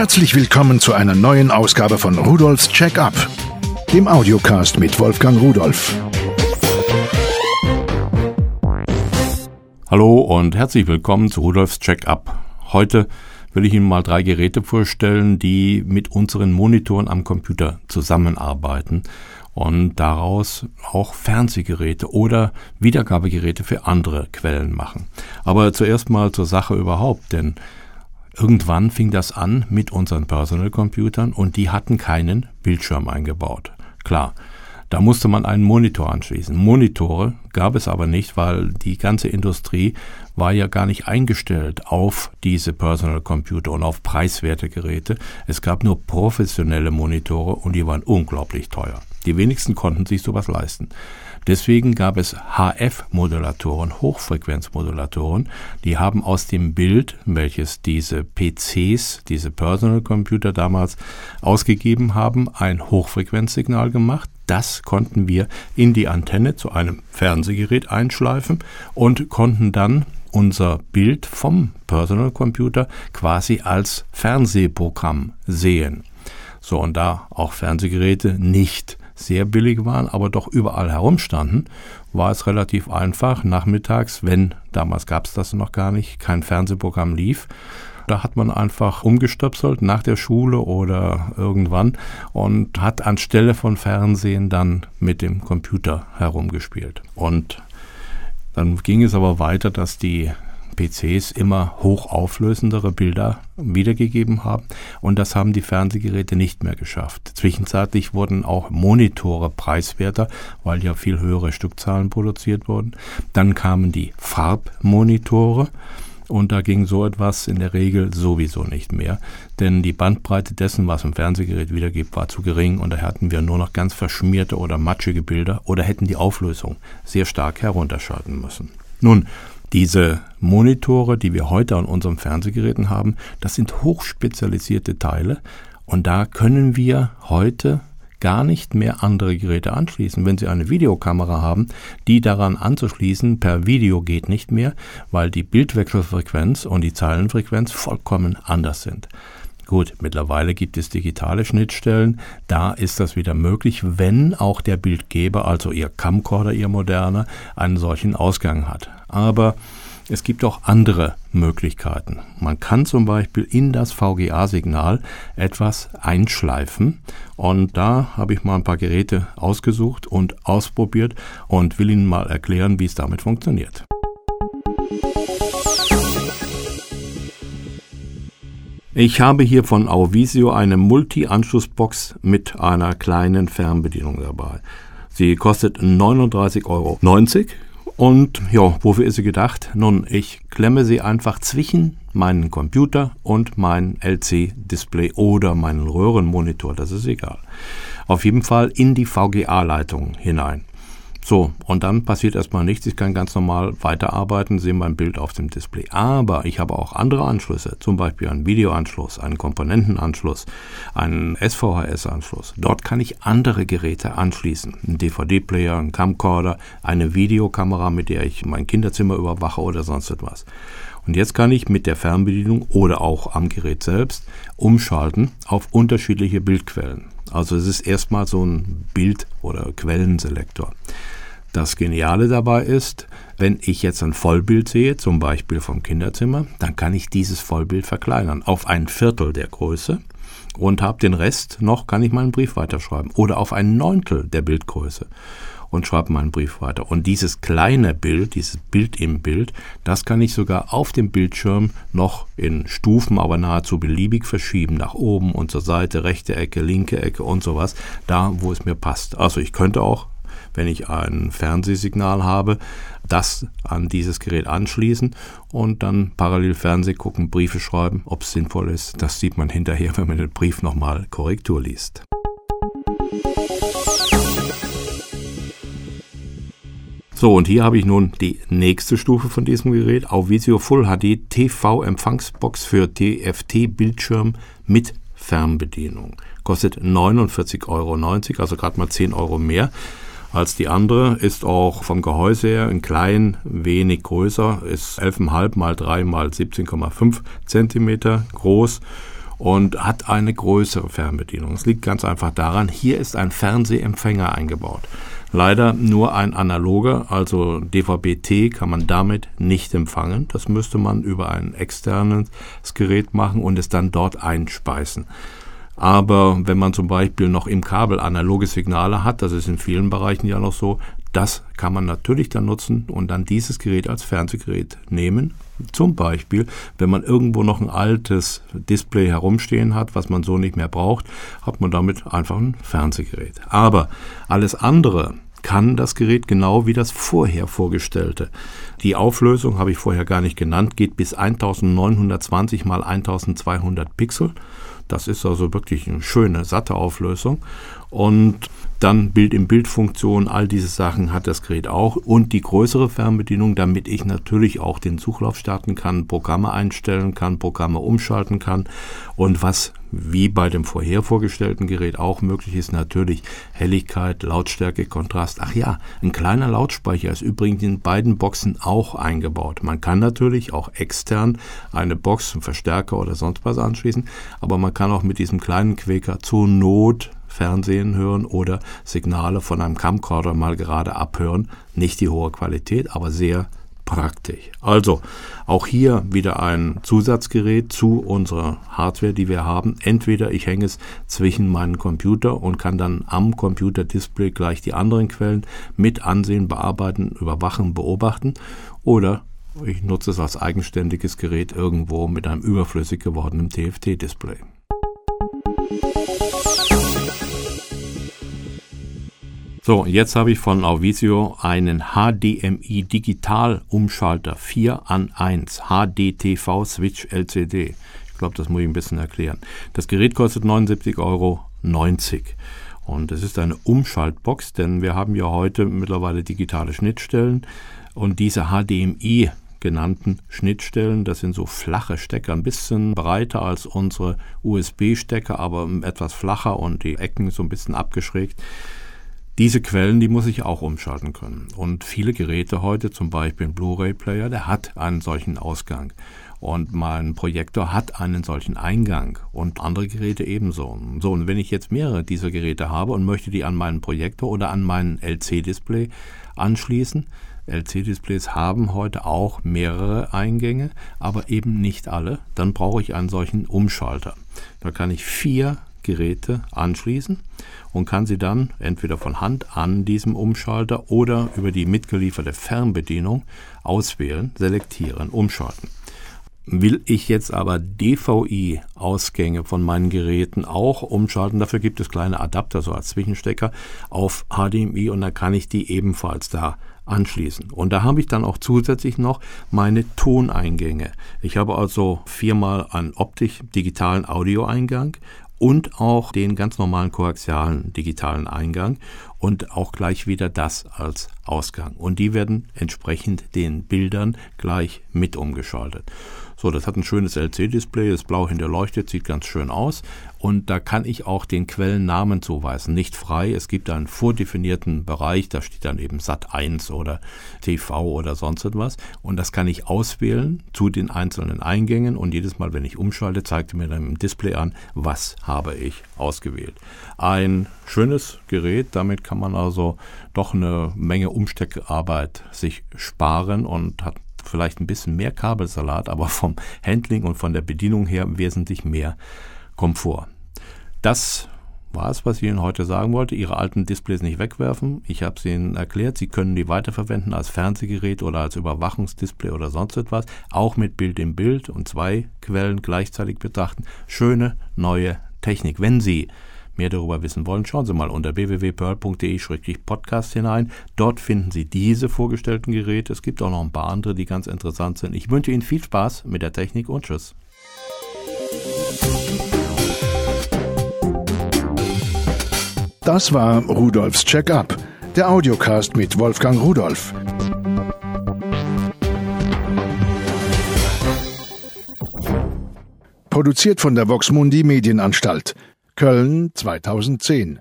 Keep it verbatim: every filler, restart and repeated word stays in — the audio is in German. Herzlich willkommen zu einer neuen Ausgabe von Rudolfs Check-up, dem Audiocast mit Wolfgang Rudolf. Hallo und herzlich willkommen zu Rudolfs Check-up. Heute will ich Ihnen mal drei Geräte vorstellen, die mit unseren Monitoren am Computer zusammenarbeiten und daraus auch Fernsehgeräte oder Wiedergabegeräte für andere Quellen machen. Aber zuerst mal zur Sache überhaupt, denn irgendwann fing das an mit unseren Personal-Computern und die hatten keinen Bildschirm eingebaut. Klar, da musste man einen Monitor anschließen. Monitore gab es aber nicht, weil die ganze Industrie war ja gar nicht eingestellt auf diese Personal-Computer und auf preiswerte Geräte. Es gab nur professionelle Monitore und die waren unglaublich teuer. Die wenigsten konnten sich sowas leisten. Deswegen gab es H F-Modulatoren, Hochfrequenzmodulatoren, die haben aus dem Bild, welches diese P Cs, diese Personal Computer damals ausgegeben haben, ein Hochfrequenzsignal gemacht. Das konnten wir in die Antenne zu einem Fernsehgerät einschleifen und konnten dann unser Bild vom Personal Computer quasi als Fernsehprogramm sehen. So, und da auch Fernsehgeräte nicht sehr billig waren, aber doch überall herumstanden, war es relativ einfach, nachmittags, wenn, damals gab es das noch gar nicht, kein Fernsehprogramm lief, da hat man einfach umgestöpselt nach der Schule oder irgendwann und hat anstelle von Fernsehen dann mit dem Computer herumgespielt. Und dann ging es aber weiter, dass die P Cs immer hochauflösendere Bilder wiedergegeben haben und das haben die Fernsehgeräte nicht mehr geschafft. Zwischenzeitlich wurden auch Monitore preiswerter, weil ja viel höhere Stückzahlen produziert wurden. Dann kamen die Farbmonitore und da ging so etwas in der Regel sowieso nicht mehr, denn die Bandbreite dessen, was im Fernsehgerät wiedergibt, war zu gering und daher hatten wir nur noch ganz verschmierte oder matschige Bilder oder hätten die Auflösung sehr stark herunterschalten müssen. Nun, diese Monitore, die wir heute an unseren Fernsehgeräten haben, das sind hochspezialisierte Teile und da können wir heute gar nicht mehr andere Geräte anschließen. Wenn Sie eine Videokamera haben, die daran anzuschließen, per Video geht nicht mehr, weil die Bildwechselfrequenz und die Zeilenfrequenz vollkommen anders sind. Gut, mittlerweile gibt es digitale Schnittstellen, da ist das wieder möglich, wenn auch der Bildgeber, also Ihr Camcorder, Ihr moderner, einen solchen Ausgang hat. Aber es gibt auch andere Möglichkeiten. Man kann zum Beispiel in das V G A-Signal etwas einschleifen und da habe ich mal ein paar Geräte ausgesucht und ausprobiert und will Ihnen mal erklären, wie es damit funktioniert. Ich habe hier von auvisio eine Multi-Anschlussbox mit einer kleinen Fernbedienung dabei. Sie kostet neununddreißig Euro neunzig und ja, wofür ist sie gedacht? Nun, ich klemme sie einfach zwischen meinen Computer und mein L C-Display oder meinen Röhrenmonitor, das ist egal. Auf jeden Fall in die V G A-Leitung hinein. So, und dann passiert erstmal nichts, ich kann ganz normal weiterarbeiten, sehe mein Bild auf dem Display. Aber ich habe auch andere Anschlüsse, zum Beispiel einen Videoanschluss, einen Komponentenanschluss, einen S V H S-Anschluss. Dort kann ich andere Geräte anschließen, einen D V D-Player, einen Camcorder, eine Videokamera, mit der ich mein Kinderzimmer überwache oder sonst etwas. Und jetzt kann ich mit der Fernbedienung oder auch am Gerät selbst umschalten auf unterschiedliche Bildquellen. Also es ist erstmal so ein Bild- oder Quellenselektor. Das Geniale dabei ist, wenn ich jetzt ein Vollbild sehe, zum Beispiel vom Kinderzimmer, dann kann ich dieses Vollbild verkleinern auf ein Viertel der Größe und habe den Rest noch, kann ich meinen Brief weiterschreiben oder auf ein Neuntel der Bildgröße und schreibe meinen Brief weiter. Und dieses kleine Bild, dieses Bild im Bild, das kann ich sogar auf dem Bildschirm noch in Stufen, aber nahezu beliebig verschieben, nach oben und zur Seite, rechte Ecke, linke Ecke und sowas, da wo es mir passt. Also ich könnte auch, wenn ich ein Fernsehsignal habe, das an dieses Gerät anschließen und dann parallel Fernseh gucken, Briefe schreiben, ob es sinnvoll ist. Das sieht man hinterher, wenn man den Brief nochmal Korrektur liest. So, und hier habe ich nun die nächste Stufe von diesem Gerät, auvisio Full H D T V-Empfangsbox für T F T-Bildschirm mit Fernbedienung. Kostet neunundvierzig Euro neunzig, also gerade mal zehn Euro mehr als die andere. Ist auch vom Gehäuse her ein klein wenig größer, ist elf Komma fünf mal drei mal siebzehn Komma fünf Zentimeter groß. und hat eine größere Fernbedienung. Es liegt ganz einfach daran, hier ist ein Fernsehempfänger eingebaut. Leider nur ein analoger, also D V B T kann man damit nicht empfangen. Das müsste man über ein externes Gerät machen und es dann dort einspeisen. Aber wenn man zum Beispiel noch im Kabel analoge Signale hat, das ist in vielen Bereichen ja noch so, das kann man natürlich dann nutzen und dann dieses Gerät als Fernsehgerät nehmen. Zum Beispiel, wenn man irgendwo noch ein altes Display herumstehen hat, was man so nicht mehr braucht, hat man damit einfach ein Fernsehgerät. Aber alles andere kann das Gerät genau wie das vorher vorgestellte. Die Auflösung, habe ich vorher gar nicht genannt, geht bis neunzehnhundertzwanzig mal eintausendzweihundert Pixel. Das ist also wirklich eine schöne, satte Auflösung. Und dann Bild-in-Bild-Funktion, all diese Sachen hat das Gerät auch. Und die größere Fernbedienung, damit ich natürlich auch den Suchlauf starten kann, Programme einstellen kann, Programme umschalten kann. Und was wie bei dem vorher vorgestellten Gerät auch möglich ist, natürlich Helligkeit, Lautstärke, Kontrast. Ach ja, ein kleiner Lautsprecher ist übrigens in beiden Boxen auch eingebaut. Man kann natürlich auch extern eine Box, einen Verstärker oder sonst was anschließen, aber man kann auch mit diesem kleinen Quäker zur Not Fernsehen hören oder Signale von einem Camcorder mal gerade abhören. Nicht die hohe Qualität, aber sehr praktisch. Also auch hier wieder ein Zusatzgerät zu unserer Hardware, die wir haben. Entweder ich hänge es zwischen meinen Computer und kann dann am Computerdisplay gleich die anderen Quellen mit ansehen, bearbeiten, überwachen, beobachten, oder ich nutze es als eigenständiges Gerät irgendwo mit einem überflüssig gewordenen T F T-Display. So, jetzt habe ich von Auvisio einen H D M I-Digital-Umschalter vier an eins H D T V-Switch-L C D. Ich glaube, das muss ich ein bisschen erklären. Das Gerät kostet neunundsiebzig Euro neunzig. Und es ist eine Umschaltbox, denn wir haben ja heute mittlerweile digitale Schnittstellen. Und diese H D M I genannten Schnittstellen, das sind so flache Stecker, ein bisschen breiter als unsere U S B-Stecker, aber etwas flacher und die Ecken so ein bisschen abgeschrägt. Diese Quellen, die muss ich auch umschalten können. Und viele Geräte heute, zum Beispiel ein Blu-ray-Player, der hat einen solchen Ausgang. Und mein Projektor hat einen solchen Eingang und andere Geräte ebenso. So, und wenn ich jetzt mehrere dieser Geräte habe und möchte die an meinen Projektor oder an meinen L C-Display anschließen, L C-Displays haben heute auch mehrere Eingänge, aber eben nicht alle, dann brauche ich einen solchen Umschalter. Da kann ich vier Geräte anschließen und kann sie dann entweder von Hand an diesem Umschalter oder über die mitgelieferte Fernbedienung auswählen, selektieren, umschalten. Will ich jetzt aber D V I-Ausgänge von meinen Geräten auch umschalten, dafür gibt es kleine Adapter, so als Zwischenstecker, auf H D M I und dann kann ich die ebenfalls da anschließen. Und da habe ich dann auch zusätzlich noch meine Toneingänge. Ich habe also viermal einen optisch-digitalen Audioeingang und auch den ganz normalen koaxialen digitalen Eingang und auch gleich wieder das als Ausgang. Und die werden entsprechend den Bildern gleich mit umgeschaltet. So, das hat ein schönes L C-Display, ist blau hinterleuchtet, sieht ganz schön aus. Und da kann ich auch den Quellennamen zuweisen, nicht frei. Es gibt einen vordefinierten Bereich, da steht dann eben Sat eins oder T V oder sonst etwas. Und das kann ich auswählen zu den einzelnen Eingängen. Und jedes Mal, wenn ich umschalte, zeigt mir dann im Display an, was habe ich ausgewählt. Ein schönes Gerät, damit kann man also doch eine Menge Umsteckarbeit sich sparen und hat vielleicht ein bisschen mehr Kabelsalat, aber vom Handling und von der Bedienung her wesentlich mehr Komfort. Das war es, was ich Ihnen heute sagen wollte. Ihre alten Displays nicht wegwerfen. Ich habe es Ihnen erklärt. Sie können die weiterverwenden als Fernsehgerät oder als Überwachungsdisplay oder sonst etwas. Auch mit Bild in Bild und zwei Quellen gleichzeitig betrachten. Schöne neue Technik. Wenn Sie mehr darüber wissen wollen, schauen Sie mal unter w w w punkt pearl punkt d e slash podcast hinein. Dort finden Sie diese vorgestellten Geräte. Es gibt auch noch ein paar andere, die ganz interessant sind. Ich wünsche Ihnen viel Spaß mit der Technik und tschüss. Das war Rudolfs Check-up, der Audiocast mit Wolfgang Rudolf. Produziert von der Voxmundi Medienanstalt, Köln zweitausendzehn.